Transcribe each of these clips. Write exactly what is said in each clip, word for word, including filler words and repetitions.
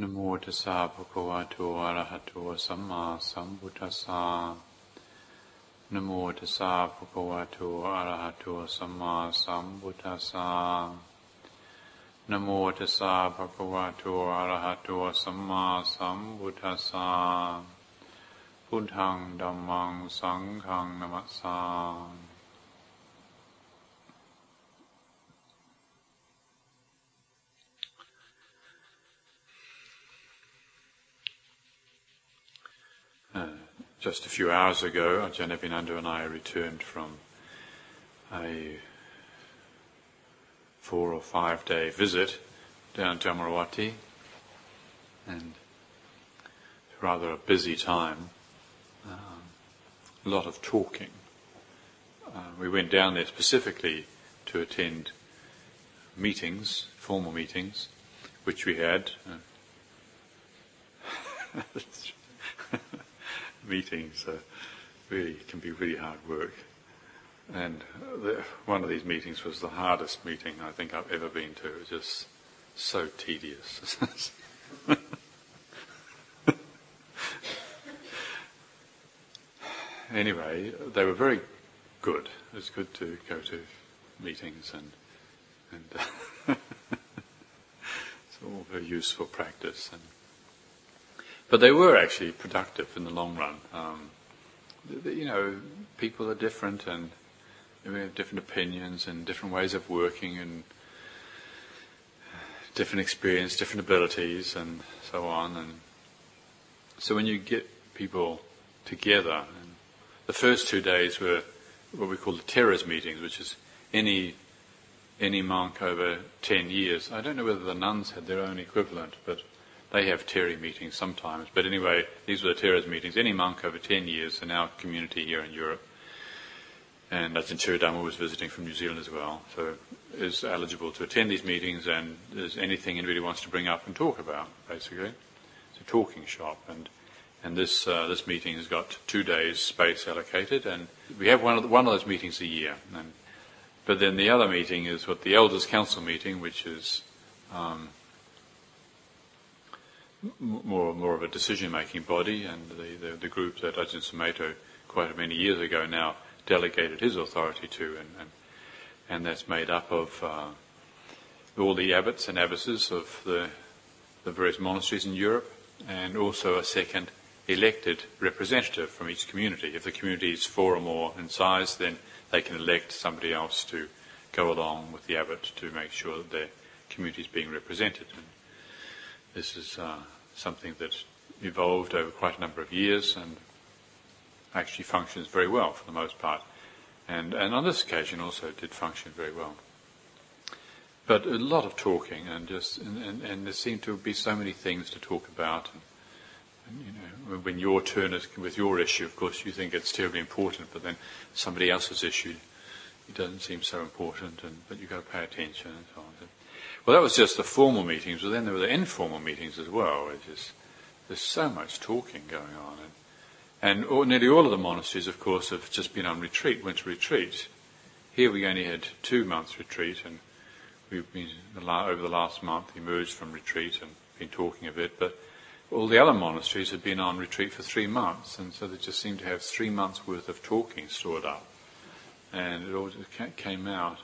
Namo tassa bhagavato arahato sammāsambuddhassa. Namo tassa bhagavato arahato sammāsambuddhassa. Namo tassa bhagavato arahato sammāsambuddhassa. Buddhaṃ Dhammaṃ Sanghaṃ namassā. Uh, just a few hours ago, Ajahn Abhinando and I returned from a four or five day visit down to Amaravati, and rather a busy time, um, a lot of talking. Uh, we went down there specifically to attend meetings, formal meetings, which we had. Uh, meetings uh, really can be really hard work, and the, one of these meetings was the hardest meeting I think I've ever been to. It was just so tedious. Anyway, they were very good. It was good to go to meetings, and and it's all very useful practice. And But they were actually productive in the long run. Um, you know, people are different, and we have different opinions and different ways of working and different experience, different abilities and so on. And so when you get people together, and the first two days were what we call the terrors meetings, which is any any monk over ten years. I don't know whether the nuns had their own equivalent, but they have Terry meetings sometimes, but anyway, these were the Terra's meetings. Any monk over ten years in our community here in Europe, and that's in Chiridamo, who was visiting from New Zealand as well, so is eligible to attend these meetings, and there's anything anybody wants to bring up and talk about, basically. It's a talking shop, and and this uh, this meeting has got two days space allocated, and we have one of the, one of those meetings a year. And but then the other meeting is what the Elders' Council meeting, which is Um, More, more of a decision-making body, and the, the, the group that Ajahn Sumedho quite many years ago now delegated his authority to, and and, and that's made up of uh, all the abbots and abbesses of the the various monasteries in Europe, and also a second elected representative from each community. If the community is four or more in size, then they can elect somebody else to go along with the abbot to make sure that their community is being represented. And this is uh, something that evolved over quite a number of years and actually functions very well for the most part. And, and on this occasion also did function very well. But a lot of talking, and just and, and, and there seemed to be so many things to talk about. And, and you know, when your turn is with your issue, of course, you think it's terribly important, but then somebody else's issue, it doesn't seem so important, and but you've got to pay attention and so on. Well, that was just the formal meetings, but then there were the informal meetings as well. It's just, there's so much talking going on. And, and all, nearly all of the monasteries, of course, have just been on retreat, winter retreat. Here we only had two months retreat, and we've been, over the last month, emerged from retreat and been talking a bit, but all the other monasteries had been on retreat for three months, and so they just seemed to have three months' worth of talking stored up. And it all just came out.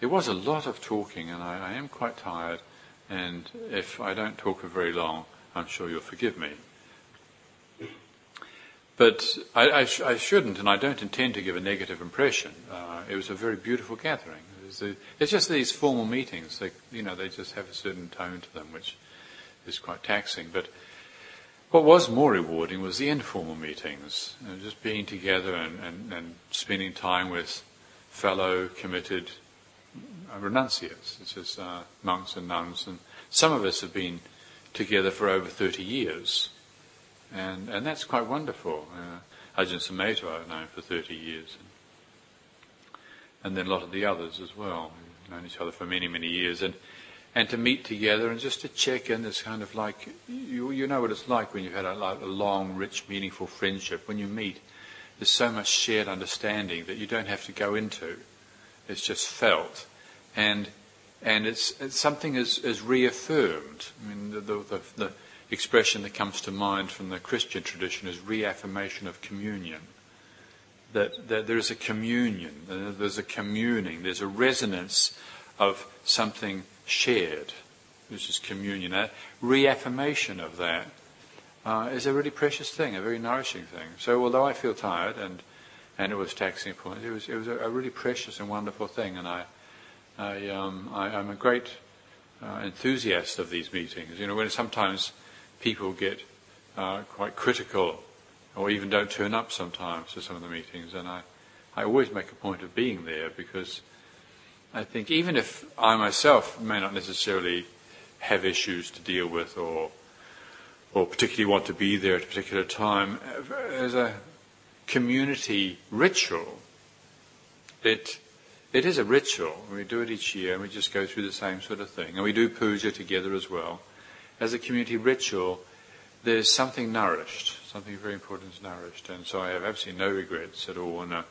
There was a lot of talking, and I, I am quite tired, and if I don't talk for very long, I'm sure you'll forgive me. But I, I, sh- I shouldn't, and I don't intend to give a negative impression. Uh, it was a very beautiful gathering. It was the, it's just these formal meetings, they, you know, they just have a certain tone to them, which is quite taxing. But what was more rewarding was the informal meetings, you know, just being together and, and, and spending time with fellow committed renunciates. It's just uh, monks and nuns, and some of us have been together for over thirty years, and and that's quite wonderful. Uh, Ajahn Sumedho I've known for thirty years, and, and then a lot of the others as well, who've known each other for many many years, and and to meet together and just to check in. It's kind of like you you know what it's like when you've had a, like a long, rich, meaningful friendship. When you meet, there's so much shared understanding that you don't have to go into. It's just felt, and and it's, it's something is, is reaffirmed. I mean, the, the, the expression that comes to mind from the Christian tradition is reaffirmation of communion. That, that there is a communion, there's a communing, there's a resonance of something shared, which is communion. A reaffirmation of that uh, is a really precious thing, a very nourishing thing. So although I feel tired and and it was taxing point, it was it was a, a really precious and wonderful thing, and I I um I, I'm a great uh, enthusiast of these meetings. You know, when sometimes people get uh, quite critical, or even don't turn up sometimes to some of the meetings, and I, I always make a point of being there, because I think even if I myself may not necessarily have issues to deal with, or or particularly want to be there at a particular time, as a community ritual, it it is a ritual. We do it each year, and we just go through the same sort of thing, and we do puja together as well. As a community ritual, there's something nourished. Something very important is nourished, and so I have absolutely no regrets at all, and I'm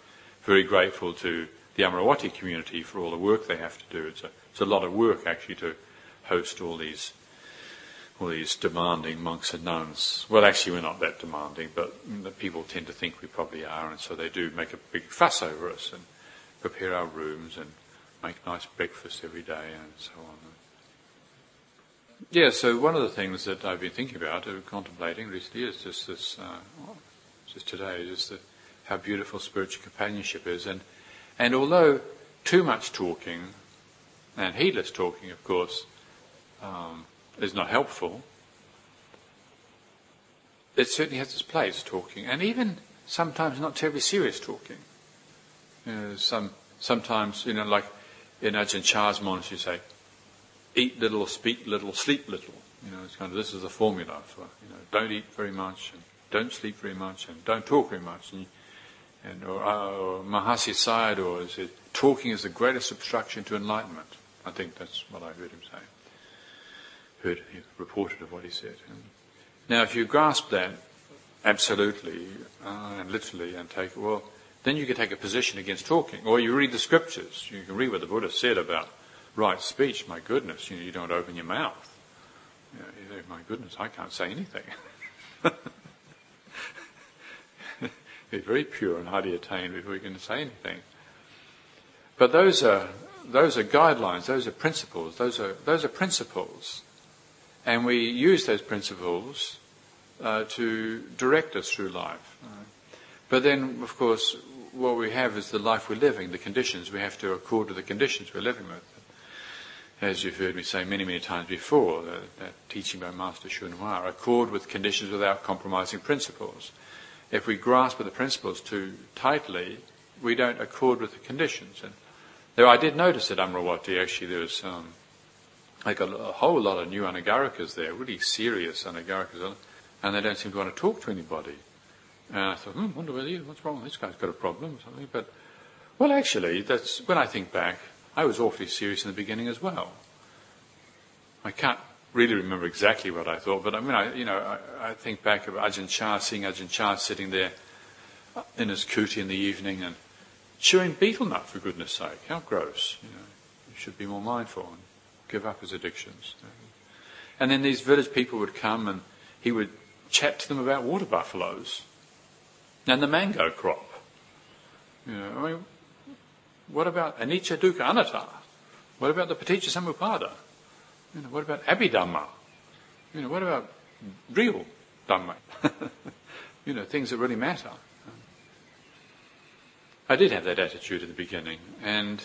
very grateful to the Amaravati community for all the work they have to do. It's a, it's a lot of work actually to host all these all these demanding monks and nuns. Well, actually we're not that demanding, but people tend to think we probably are, and so they do make a big fuss over us and prepare our rooms and make nice breakfast every day and so on. Yeah, so one of the things that I've been thinking about, uh, contemplating recently, is just this, uh, just today, just the, how beautiful spiritual companionship is. And and although too much talking, and heedless talking, of course, um, is not helpful, it certainly has its place, talking, and even sometimes not terribly serious talking. You know, some sometimes, you know, like in Ajahn Chah's monastery, you say, eat little, speak little, sleep little. You know, it's kind of, this is the formula for, you know, don't eat very much, and don't sleep very much, and don't talk very much. And, and or, or Mahasi Sayadaw said, talking is the greatest obstruction to enlightenment. I think that's what I heard him say. Heard he reported of what he said. And now, if you grasp that absolutely uh, and literally, and take well, then you can take a position against talking, or you read the scriptures. You can read what the Buddha said about right speech. My goodness, you know, you don't open your mouth. You know, you say, my goodness, I can't say anything. Be very pure and highly attained before you can say anything. But those are those are guidelines. Those are principles. Those are those are principles, and we use those principles uh, to direct us through life. Right? But then, of course, what we have is the life we're living. The conditions we have to accord to the conditions we're living with. As you've heard me say many, many times before, that, that teaching by Master Shunhua, accord with conditions without compromising principles. If we grasp at the principles too tightly, we don't accord with the conditions. And there, I did notice at Amaravati, actually, there was um, like a, a whole lot of new Anagarikas there, really serious Anagarikas, and they don't seem to want to talk to anybody. And I thought, hmm, wonder whether what's wrong? This guy's got a problem or something. But, well, actually, that's when I think back, I was awfully serious in the beginning as well. I can't really remember exactly what I thought, but I mean, I, you know, I, I think back of Ajahn Chah, seeing Ajahn Chah sitting there in his kuti in the evening and chewing betel nut, for goodness sake. How gross. You know, you should be more mindful and give up his addictions. And then these village people would come and he would chat to them about water buffaloes and the mango crop. You know, I mean, what about Anicca Dukkha Anatta? What about the Petitja Samupada? You know, what about Abhidhamma? You know, what about real Dhamma? You know, things that really matter. I did have that attitude at the beginning, and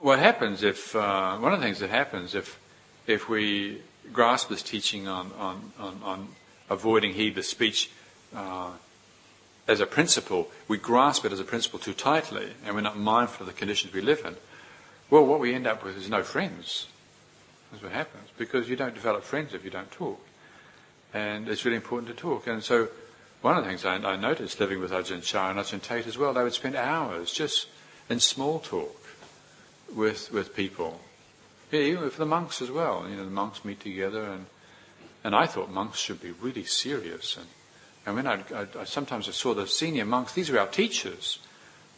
what happens if uh, one of the things that happens if if we grasp this teaching on on on, on avoiding heedless speech. Uh, As a principle, we grasp it as a principle too tightly, and we're not mindful of the conditions we live in. Well, what we end up with is no friends. That's what happens, because you don't develop friends if you don't talk, and it's really important to talk. And so, one of the things I, I noticed living with Ajahn Chah and Ajahn Tate as well, they would spend hours just in small talk with with people, yeah, even for the monks as well. You know, the monks meet together, and and I thought monks should be really serious. And And when I, I, I sometimes I saw the senior monks, these were our teachers,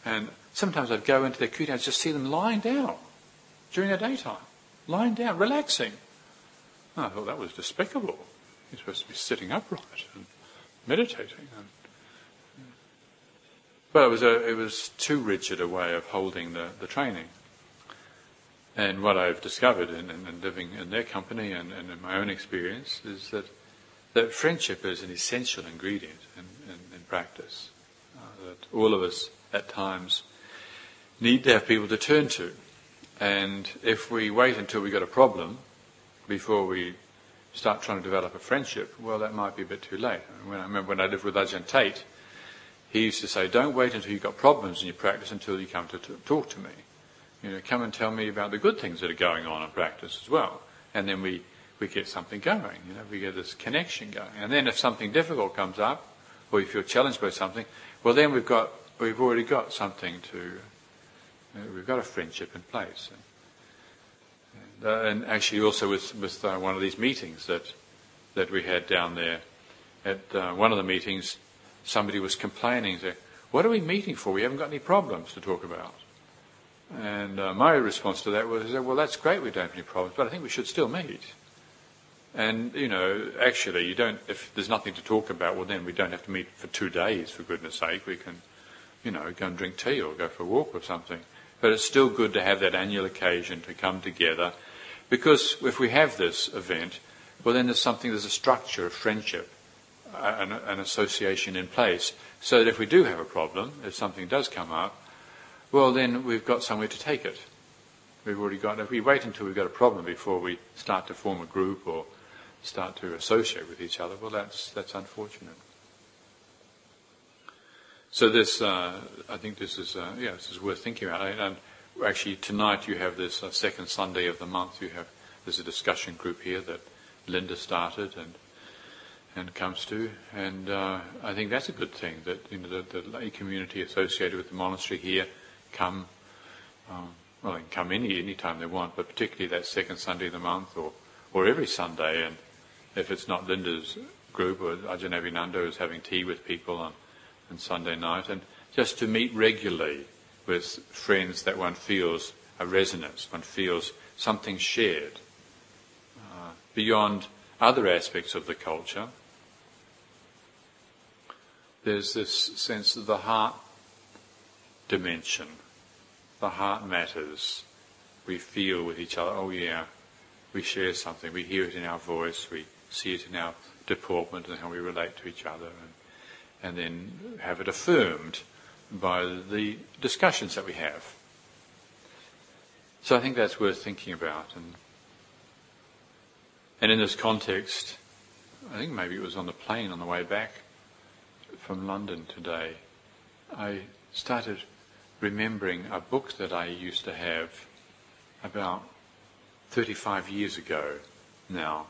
and Sometimes I'd go into their cutie and I'd just see them lying down during the daytime, lying down, relaxing. And I thought that was despicable. You're supposed to be sitting upright and meditating. And, well, it was a, it was too rigid a way of holding the, the training. And what I've discovered in, in, in living in their company and, and in my own experience is that, that friendship is an essential ingredient in, in, in practice. Uh, that all of us at times need to have people to turn to. And if we wait until we got a problem before we start trying to develop a friendship, well, that might be a bit too late. When I remember when I lived with Ajahn Tate, he used to say, don't wait until you've got problems in your practice until you come to t- talk to me. You know, come and tell me about the good things that are going on in practice as well. And then we, we get something going, you know, we get this connection going. And then if something difficult comes up, or you feel challenged by something, well then we've got, we've already got something to, you know, we've got a friendship in place. And, uh, and actually also with, with uh, one of these meetings that, that we had down there, at uh, one of the meetings, somebody was complaining, saying, what are we meeting for? We haven't got any problems to talk about. And uh, my response to that was, well, that's great we don't have any problems, but I think we should still meet. And, you know, actually, you don't, if there's nothing to talk about, well, then we don't have to meet for two days, for goodness sake. We can, you know, go and drink tea or go for a walk or something. But it's still good to have that annual occasion to come together, because if we have this event, well, then there's something, there's a structure of friendship, an, an association in place, so that if we do have a problem, if something does come up, well, then we've got somewhere to take it. We've already got, if we wait until we've got a problem before we start to form a group or start to associate with each other, well, that's that's unfortunate. So this, uh, I think this is, uh, yeah, this is worth thinking about. And actually tonight you have this uh, second Sunday of the month, you have, there's a discussion group here that Linda started and and comes to, and uh, I think that's a good thing, that, you know, the, the lay community associated with the monastery here come, um, well, they can come any any time they want, but particularly that second Sunday of the month, or, or every Sunday. And if it's not Linda's group, or Ajahn Abhinando is having tea with people on, on Sunday night, and just to meet regularly with friends that one feels a resonance, one feels something shared uh, beyond other aspects of the culture. There's this sense of the heart dimension. The heart matters. We feel with each other, oh yeah, we share something, we hear it in our voice, we see it in our deportment and how we relate to each other, and, and then have it affirmed by the discussions that we have. So I think that's worth thinking about. And, and in this context, I think maybe it was on the plane on the way back from London today, I started remembering a book that I used to have about thirty-five years ago now,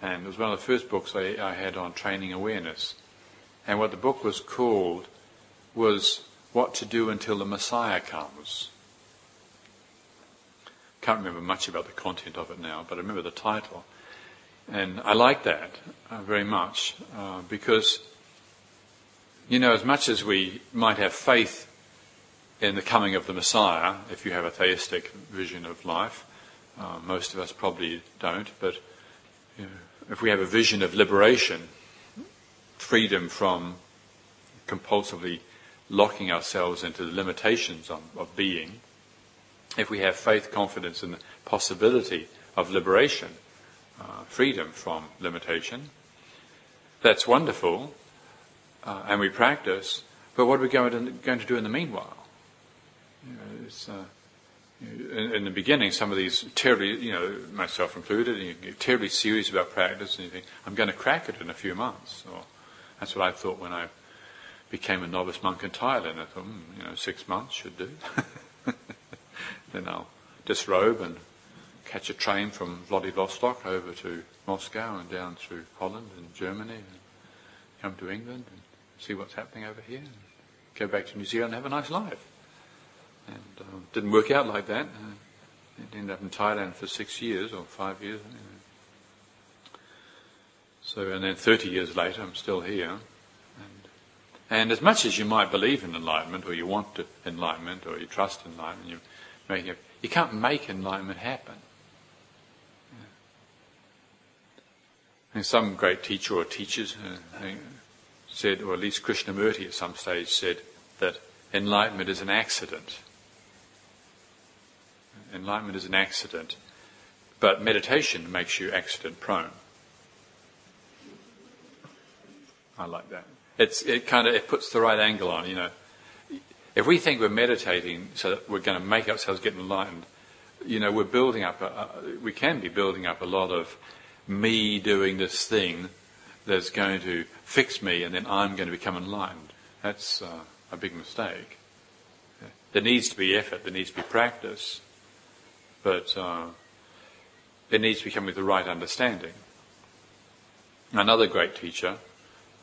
and it was one of the first books I, I had on training awareness. And what the book was called was What to Do Until the Messiah Comes. Can't remember much about the content of it now, but I remember the title, and I like that uh, very much uh, because, you know, as much as we might have faith in the coming of the Messiah, if you have a theistic vision of life, uh, most of us probably don't, but you know, if we have a vision of liberation, freedom from compulsively locking ourselves into the limitations of, of being, if we have faith, confidence in the possibility of liberation, uh, freedom from limitation, that's wonderful, uh, and we practice, but what are we going to, going to do in the meanwhile? You know, it's, uh, in, in the beginning, some of these terribly, you know, myself included, and you get terribly serious about practice, and you think, I'm going to crack it in a few months. Or that's what I thought when I became a novice monk in Thailand. I thought, mm, you know, six months should do. Then I'll disrobe and catch a train from Vladivostok over to Moscow and down through Holland and Germany, and come to England and see what's happening over here, and go back to New Zealand and have a nice life. And it um, didn't work out like that. Uh, it ended up in Thailand for six years or five years. You know. So, and then thirty years later, I'm still here. And, And as much as you might believe in enlightenment, or you want to enlightenment, or you trust enlightenment, you make it, you can't make enlightenment happen. And some great teacher or teachers uh, said, or at least Krishnamurti at some stage said, that enlightenment is an accident. Enlightenment is an accident, but meditation makes you accident prone. I like that. It's, it kind of it puts the right angle on, you know. If we think we're meditating so that we're going to make ourselves get enlightened, you know, we're building up, a, a, we can be building up a lot of me doing this thing that's going to fix me and then I'm going to become enlightened. That's uh, a big mistake. There needs to be effort, there needs to be practice, but uh, it needs to become with the right understanding. Another great teacher,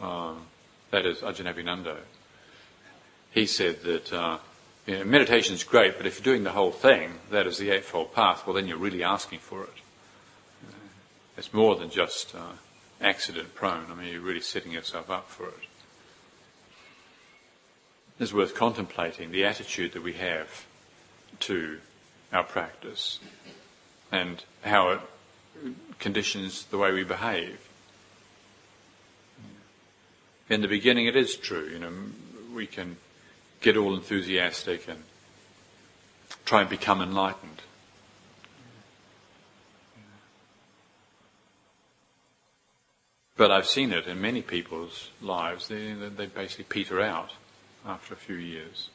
um, that is Ajahn Abhinando, he said that uh, you know, meditation is great, but if you're doing the whole thing, that is the Eightfold Path, well then you're really asking for it. It's more than just uh, accident prone. I mean, you're really setting yourself up for it. It's worth contemplating the attitude that we have to our practice and how it conditions the way we behave. In the beginning, it is true. You know, we can get all enthusiastic and try and become enlightened. But I've seen it in many people's lives. They, they basically peter out after a few years.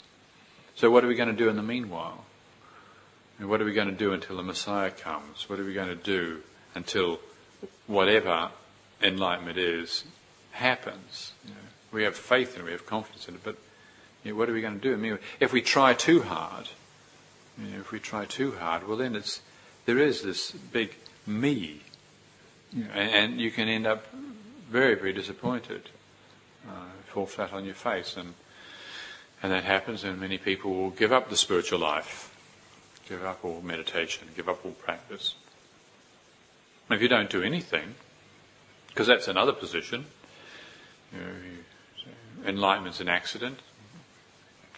So what are we going to do in the meanwhile? And what are we going to do until the Messiah comes? What are we going to do until whatever enlightenment is happens? You know, we have faith in it, we have confidence in it, but you know, what are we going to do in the meanwhile? If we try too hard, you know, if we try too hard, well then it's there is this big me, you know, and, and you can end up very, very disappointed. Uh, fall flat on your face, and and that happens. And many people will give up the spiritual life, give up all meditation, give up all practice. And if you don't do anything, because that's another position. You know, you, enlightenment's an accident.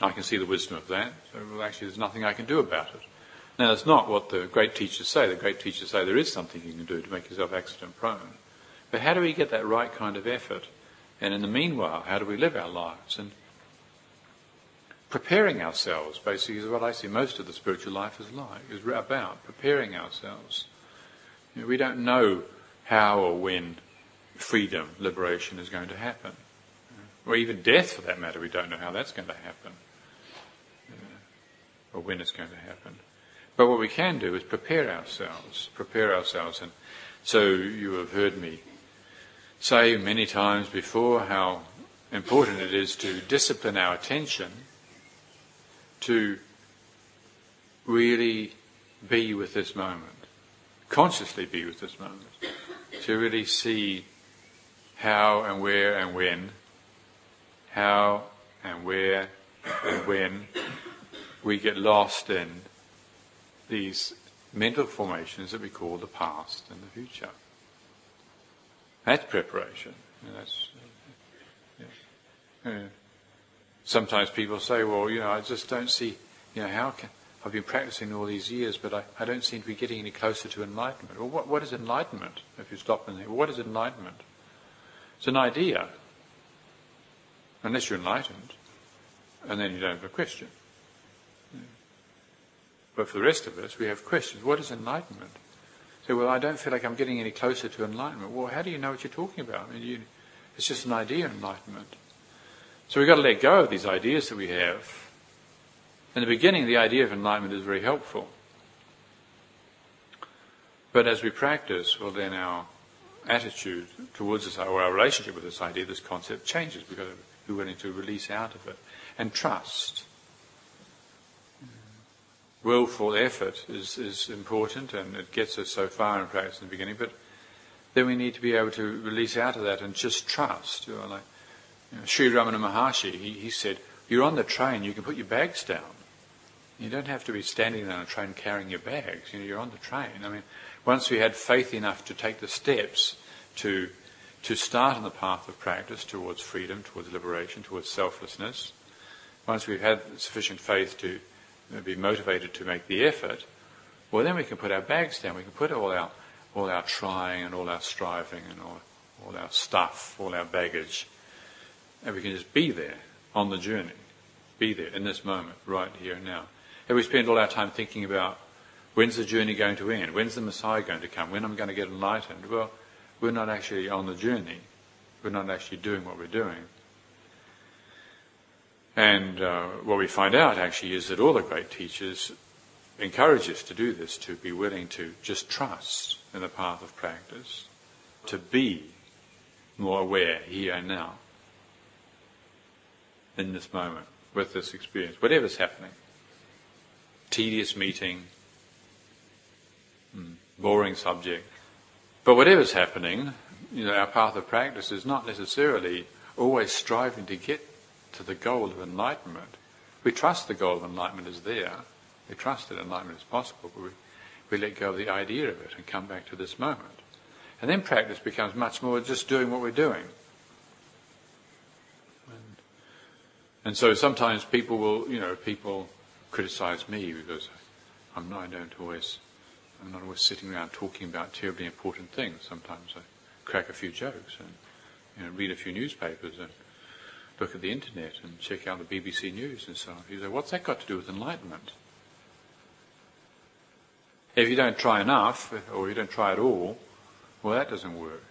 I can see the wisdom of that. So well, actually, there's nothing I can do about it. Now, that's not what the great teachers say. The great teachers say there is something you can do to make yourself accident prone. But how do we get that right kind of effort? And in the meanwhile, how do we live our lives? And preparing ourselves, basically, is what I see most of the spiritual life is like, is about preparing ourselves. You know, we don't know how or when freedom, liberation is going to happen. Or even death, for that matter, we don't know how that's going to happen. Or when it's going to happen. But what we can do is prepare ourselves, prepare ourselves. And so you have heard me say many times before how important it is to discipline our attention to really be with this moment, consciously be with this moment, to really see how and where and when, how and where and when we get lost in these mental formations that we call the past and the future. That's preparation. You know, that's, yeah. You know, sometimes people say, well, you know, I just don't see, you know, how can, I've been practicing all these years, but I, I don't seem to be getting any closer to enlightenment. Well, what, what is enlightenment? If you stop and think, well, what is enlightenment? It's an idea. Unless you're enlightened, and then you don't have a question. Yeah. But for the rest of us, we have questions. What is enlightenment? Say, well, I don't feel like I'm getting any closer to enlightenment. Well, how do you know what you're talking about? I mean, you, it's just an idea, enlightenment. So we've got to let go of these ideas that we have. In the beginning, the idea of enlightenment is very helpful. But as we practice, well, then our attitude towards this, or our relationship with this idea, this concept changes. We've got to be willing to release out of it and trust. Willful effort is, is important, and it gets us so far in practice in the beginning, but then we need to be able to release out of that and just trust. You know, like, you know, Sri Ramana Maharshi, he, he said, you're on the train, you can put your bags down. You don't have to be standing there on a train carrying your bags. You know, you're on the train. I mean, once we had faith enough to take the steps to to start on the path of practice towards freedom, towards liberation, towards selflessness. Once we've had sufficient faith to be motivated to make the effort, well, then we can put our bags down. We can put all our all our trying and all our striving and all, all our stuff, all our baggage, and we can just be there on the journey, be there in this moment, right here and now. And we spend all our time thinking about when's the journey going to end, when's the Messiah going to come, when I'm going to get enlightened. Well, we're not actually on the journey. We're not actually doing what we're doing. And uh, what we find out actually is that all the great teachers encourage us to do this, to be willing to just trust in the path of practice, to be more aware here and now, in this moment, with this experience, whatever's happening. Tedious meeting, boring subject. But whatever's happening, you know, our path of practice is not necessarily always striving to get to the goal of enlightenment. We trust the goal of enlightenment is there. We trust that enlightenment is possible, but we, we let go of the idea of it and come back to this moment. And then practice becomes much more just doing what we're doing. And, and so sometimes people will, you know, people criticize me because I'm not, I don't always... I'm not always sitting around talking about terribly important things. Sometimes I crack a few jokes and, you know, read a few newspapers and look at the internet and check out the B B C News and so on. You say, what's that got to do with enlightenment? If you don't try enough, or you don't try at all, well, that doesn't work.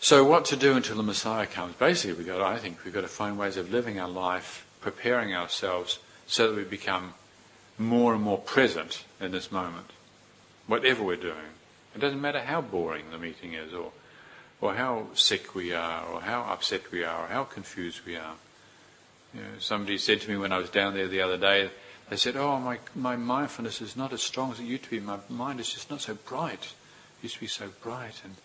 So what to do until the Messiah comes? Basically, we got, I think we've got to find ways of living our life, preparing ourselves so that we become more and more present in this moment, whatever we're doing. It doesn't matter how boring the meeting is, or or how sick we are, or how upset we are, or how confused we are. You know, somebody said to me when I was down there the other day, they said, oh, my my mindfulness is not as strong as it used to be. My mind is just not so bright. It used to be so bright, and,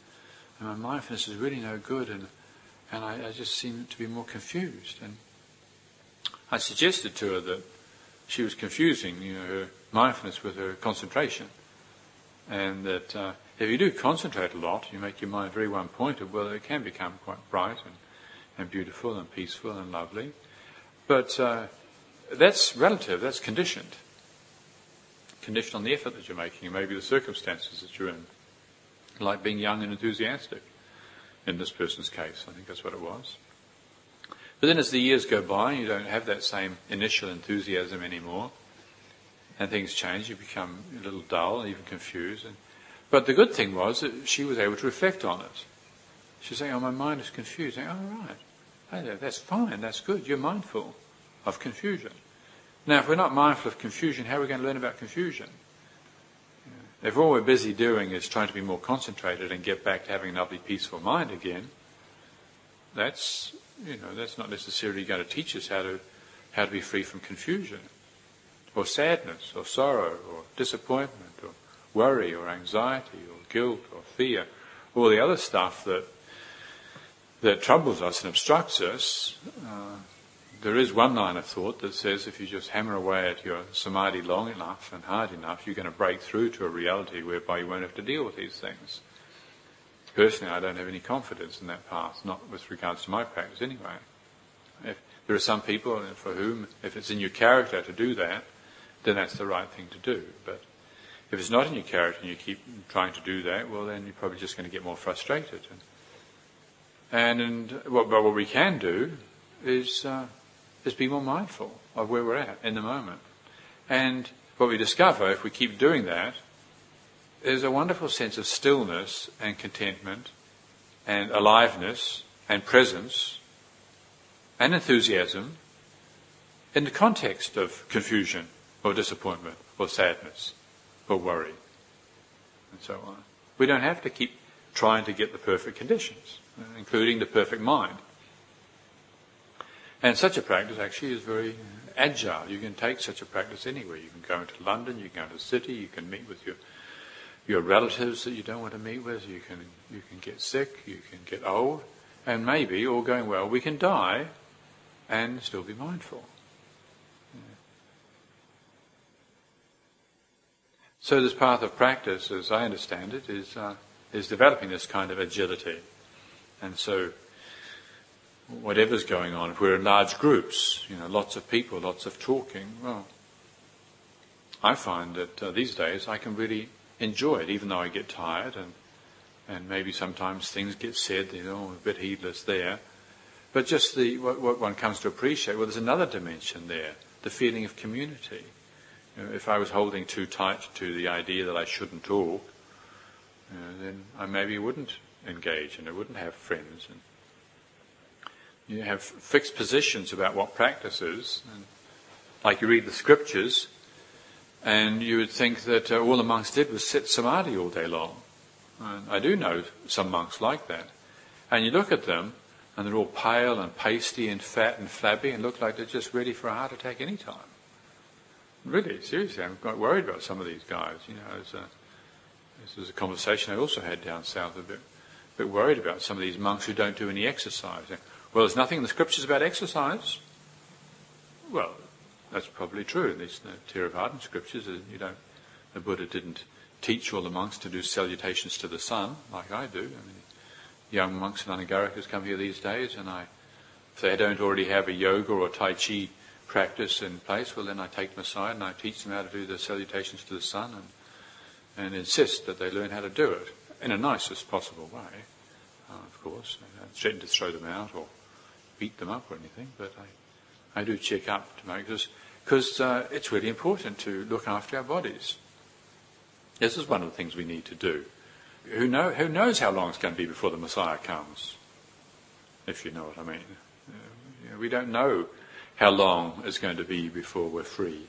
and my mindfulness is really no good, and, and I, I just seem to be more confused. And I suggested to her that she was confusing, you know, her mindfulness with her concentration, and that uh, if you do concentrate a lot, you make your mind very one-pointed. Well, it can become quite bright and, and beautiful and peaceful and lovely, but uh, that's relative. That's conditioned, conditioned on the effort that you're making, and maybe the circumstances that you're in, like being young and enthusiastic. In this person's case, I think that's what it was. But then as the years go by, you don't have that same initial enthusiasm anymore, and things change. You become a little dull, even confused. And, but the good thing was that she was able to reflect on it. She was saying, oh, my mind is confused. Saying, oh, right, that's fine, that's good, you're mindful of confusion. Now, if we're not mindful of confusion, how are we going to learn about confusion? If all we're busy doing is trying to be more concentrated and get back to having a lovely, peaceful mind again, that's... You know, that's not necessarily going to teach us how to how to be free from confusion or sadness or sorrow or disappointment or worry or anxiety or guilt or fear, all the other stuff that that troubles us and obstructs us. Uh, there is one line of thought that says if you just hammer away at your samadhi long enough and hard enough, you're going to break through to a reality whereby you won't have to deal with these things. Personally, I don't have any confidence in that path, not with regards to my practice anyway. If there are some people for whom, if it's in your character to do that, then that's the right thing to do. But if it's not in your character and you keep trying to do that, well, then you're probably just going to get more frustrated. And, and, and what, but what we can do is, uh, is be more mindful of where we're at in the moment. And what we discover, if we keep doing that, there's a wonderful sense of stillness and contentment and aliveness and presence and enthusiasm in the context of confusion or disappointment or sadness or worry and so on. We don't have to keep trying to get the perfect conditions, including the perfect mind. And such a practice actually is very agile. You can take such a practice anywhere. You can go into London, you can go to the city, you can meet with your your relatives that you don't want to meet with, you can you can get sick, you can get old, and maybe, all going well, we can die and still be mindful. Yeah. So this path of practice, as I understand it, is uh, is developing this kind of agility. And so whatever's going on, if we're in large groups, you know, lots of people, lots of talking, well, I find that uh, these days I can really enjoy it, even though I get tired and and maybe sometimes things get said, you know, a bit heedless there. But just the what, what one comes to appreciate, well, there's another dimension there, the feeling of community. You know, if I was holding too tight to the idea that I shouldn't talk, you know, then I maybe wouldn't engage and I wouldn't have friends. And you have fixed positions about what practice is. And like you read the scriptures, and you would think that uh, all the monks did was sit samadhi all day long. And I do know some monks like that. And you look at them, and they're all pale and pasty and fat and flabby and look like they're just ready for a heart attack any time. Really, seriously, I'm quite worried about some of these guys. You know, as a, this was a conversation I also had down south, a bit, a bit worried about some of these monks who don't do any exercise. Well, there's nothing in the scriptures about exercise. Well, that's probably true. In these Theravada scriptures, you know, the Buddha didn't teach all the monks to do salutations to the sun like I do. I mean, young monks and Anagarikas come here these days, and I, if they don't already have a yoga or Tai Chi practice in place, well, then I take them aside and I teach them how to do the salutations to the sun, and and insist that they learn how to do it in a nicest possible way, uh, of course. I don't threaten to throw them out or beat them up or anything, but I, I do check up to make this, because uh, it's really important to look after our bodies. This is one of the things we need to do. Who know? Who knows how long it's going to be before the Messiah comes, if you know what I mean. We don't know how long it's going to be before we're free.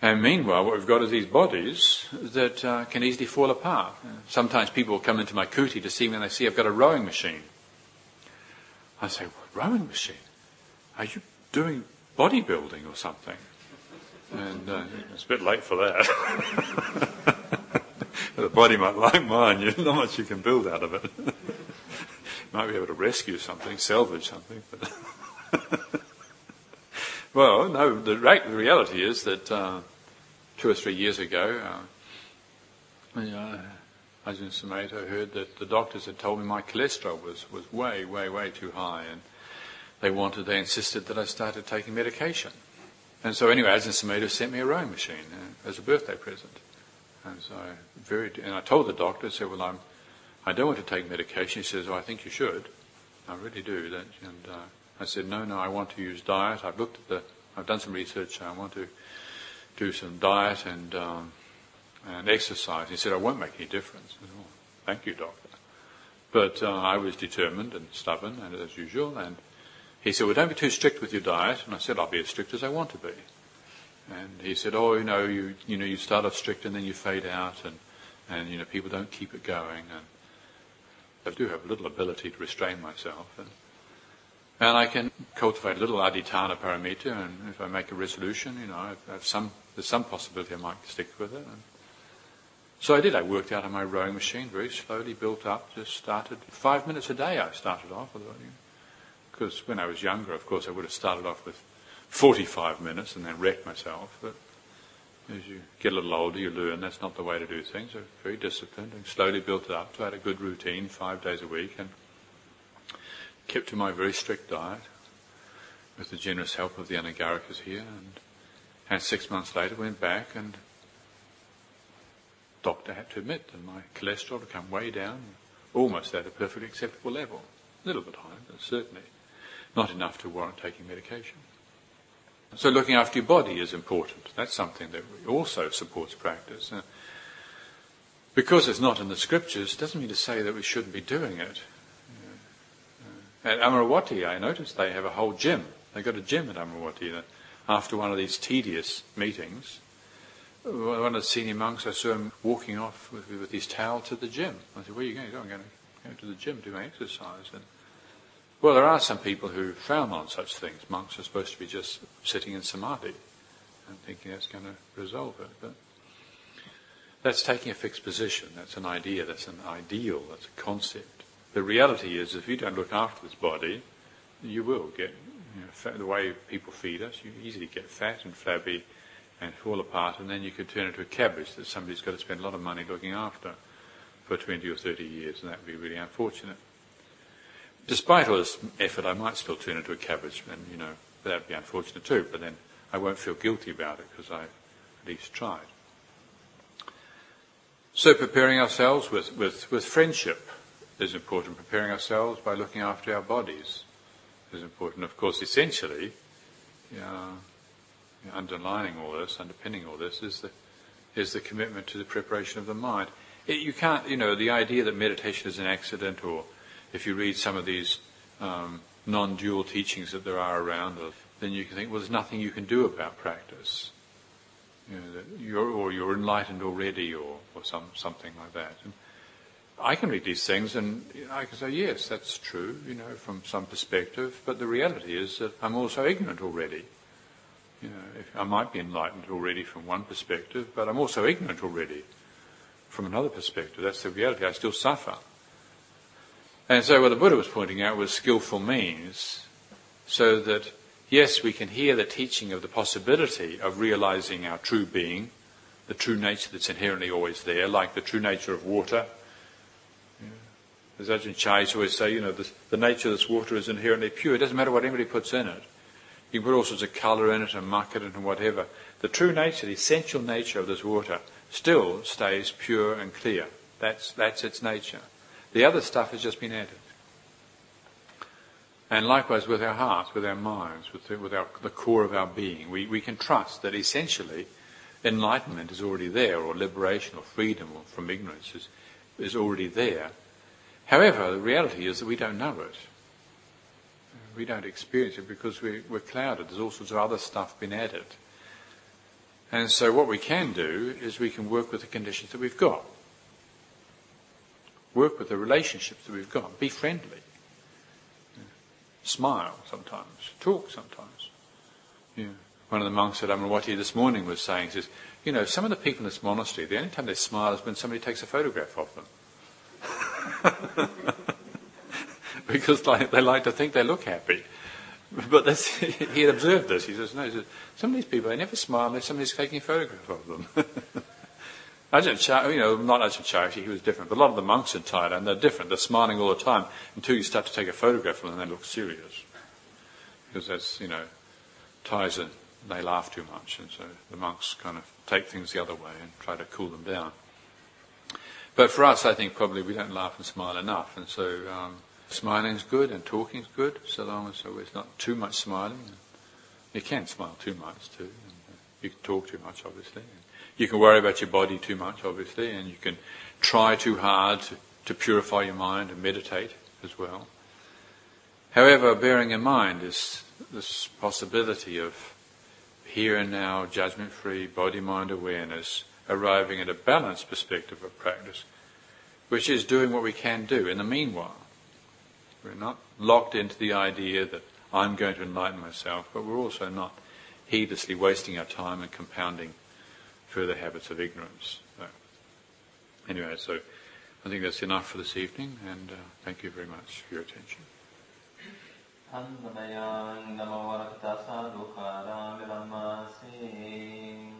And meanwhile, what we've got is these bodies that uh, can easily fall apart. Sometimes people come into my kuti to see me and they see I've got a rowing machine. I say, well, rowing machine? Are you doing bodybuilding or something? And uh, it's a bit late for that. The body might like mine, you not much you can build out of it. Might be able to rescue something, salvage something. But well, no, the, right, the reality is that... Uh, Two or three years ago, uh, Ajahn Sumedho heard that the doctors had told me my cholesterol was, was way, way, way too high, and they wanted, they insisted that I started taking medication. And so anyway, Ajahn Sumedho sent me a rowing machine uh, as a birthday present. And so I very, and I told the doctor, I said, well, I'm, I don't want to take medication. He says, oh, I think you should. I really do. That, and uh, I said, no, no, I want to use diet. I've looked at the, I've done some research. I want to do some diet and um, and exercise. He said, I won't make any difference. I said, oh, thank you, doctor. But uh, I was determined and stubborn, and as usual. And he said, well, don't be too strict with your diet. And I said, I'll be as strict as I want to be. And he said, oh, you know, you you know, you start off strict and then you fade out, and, and you know, people don't keep it going. And I do have a little ability to restrain myself. And, and I can cultivate a little adhitana paramita, and if I make a resolution, you know, I have some... There's some possibility I might stick with it. And so I did. I worked out on my rowing machine, very slowly built up, just started. Five minutes a day I started off with it. Because when I was younger, of course, I would have started off with forty-five minutes and then wrecked myself. But as you get a little older, you learn that's not the way to do things. I was very disciplined and slowly built it up. So I had a good routine, five days a week, and kept to my very strict diet with the generous help of the Anagarikas here. And And six months later went back, and doctor had to admit that my cholesterol had come way down, almost at a perfectly acceptable level. A little bit high, but certainly not enough to warrant taking medication. So looking after your body is important. That's something that also supports practice. Now, because it's not in the scriptures, it doesn't mean to say that we shouldn't be doing it. At Amaravati, I noticed they have a whole gym. They've got a gym at Amaravati. That after one of these tedious meetings, one of the senior monks, I saw him walking off with, with his towel to the gym. I said, where are you going? He said, I'm going to go to the gym, do my exercise. And, well, there are some people who frown on such things. Monks are supposed to be just sitting in samadhi and thinking that's going to resolve it. But that's taking a fixed position. That's an idea. That's an ideal. That's a concept. The reality is, if you don't look after this body, you will get... You know, the way people feed us, you easily get fat and flabby and fall apart, and then you could turn into a cabbage that somebody's got to spend a lot of money looking after. for twenty or thirty years, and that would be really unfortunate. Despite all this effort, I might still turn into a cabbage, and you know, that would be unfortunate too, but then I won't feel guilty about it because I at least tried. So preparing ourselves with, with, with friendship is important. Preparing ourselves by looking after our bodies is important. Of course, essentially, uh, underlining all this, underpinning all this, is the is the commitment to the preparation of the mind. It, you can't, you know, the idea that meditation is an accident, or if you read some of these um, non-dual teachings that there are around, then you can think, well, there's nothing you can do about practice. You know, that you're, or you're enlightened already, or, or some something like that. And I can read these things, and I can say, yes, that's true, you know, from some perspective. But the reality is that I'm also ignorant already. You know, if, I might be enlightened already from one perspective, but I'm also ignorant already from another perspective. That's the reality. I still suffer. And so what the Buddha was pointing out was skillful means, so that yes, we can hear the teaching of the possibility of realizing our true being, the true nature that's inherently always there, like the true nature of water. Yeah. As Ajahn Chah used to always say, you know, this, the nature of this water is inherently pure. It doesn't matter what anybody puts in it. You can put all sorts of colour in it and muck it and whatever. The true nature, the essential nature of this water still stays pure and clear. That's, that's its nature. The other stuff has just been added. And likewise with our hearts, with our minds, with, the, with our, the core of our being, we, we can trust that essentially enlightenment is already there, or liberation, or freedom or from ignorance is, is already there. However, the reality is that we don't know it. We don't experience it because we, we're clouded. There's all sorts of other stuff been added. And so what we can do is we can work with the conditions that we've got. Work with the relationships that we've got. Be friendly. Smile sometimes, talk sometimes. Yeah. One of the monks at Amaravati this morning was saying, says, you know, some of the people in this monastery, the only time they smile is when somebody takes a photograph of them. Because like, they like to think they look happy. But that's, he had observed this. He says, no, he says, some of these people, they never smile unless somebody's taking a photograph of them. Ajahn Chah, you know, not Ajahn Chah, actually, he was different. But a lot of the monks in Thailand, they're different. They're smiling all the time until you start to take a photograph of them and they look serious. Because that's, you know, Thais, they laugh too much. And so the monks kind of take things the other way and try to cool them down. But for us, I think probably we don't laugh and smile enough. And so um, smiling's good and talking's good, so long as there's not too much smiling. You can smile too much, too. And you can talk too much, obviously. You can worry about your body too much, obviously, and you can try too hard to, to purify your mind and meditate as well. However, bearing in mind is this possibility of here and now, judgment-free, body-mind awareness, arriving at a balanced perspective of practice, which is doing what we can do in the meanwhile. We're not locked into the idea that I'm going to enlighten myself, but we're also not heedlessly wasting our time and compounding further habits of ignorance. So, anyway, so I think that's enough for this evening, and uh, thank you very much for your attention. Annamaya Namo Rakta Sadhu Kara Viramasi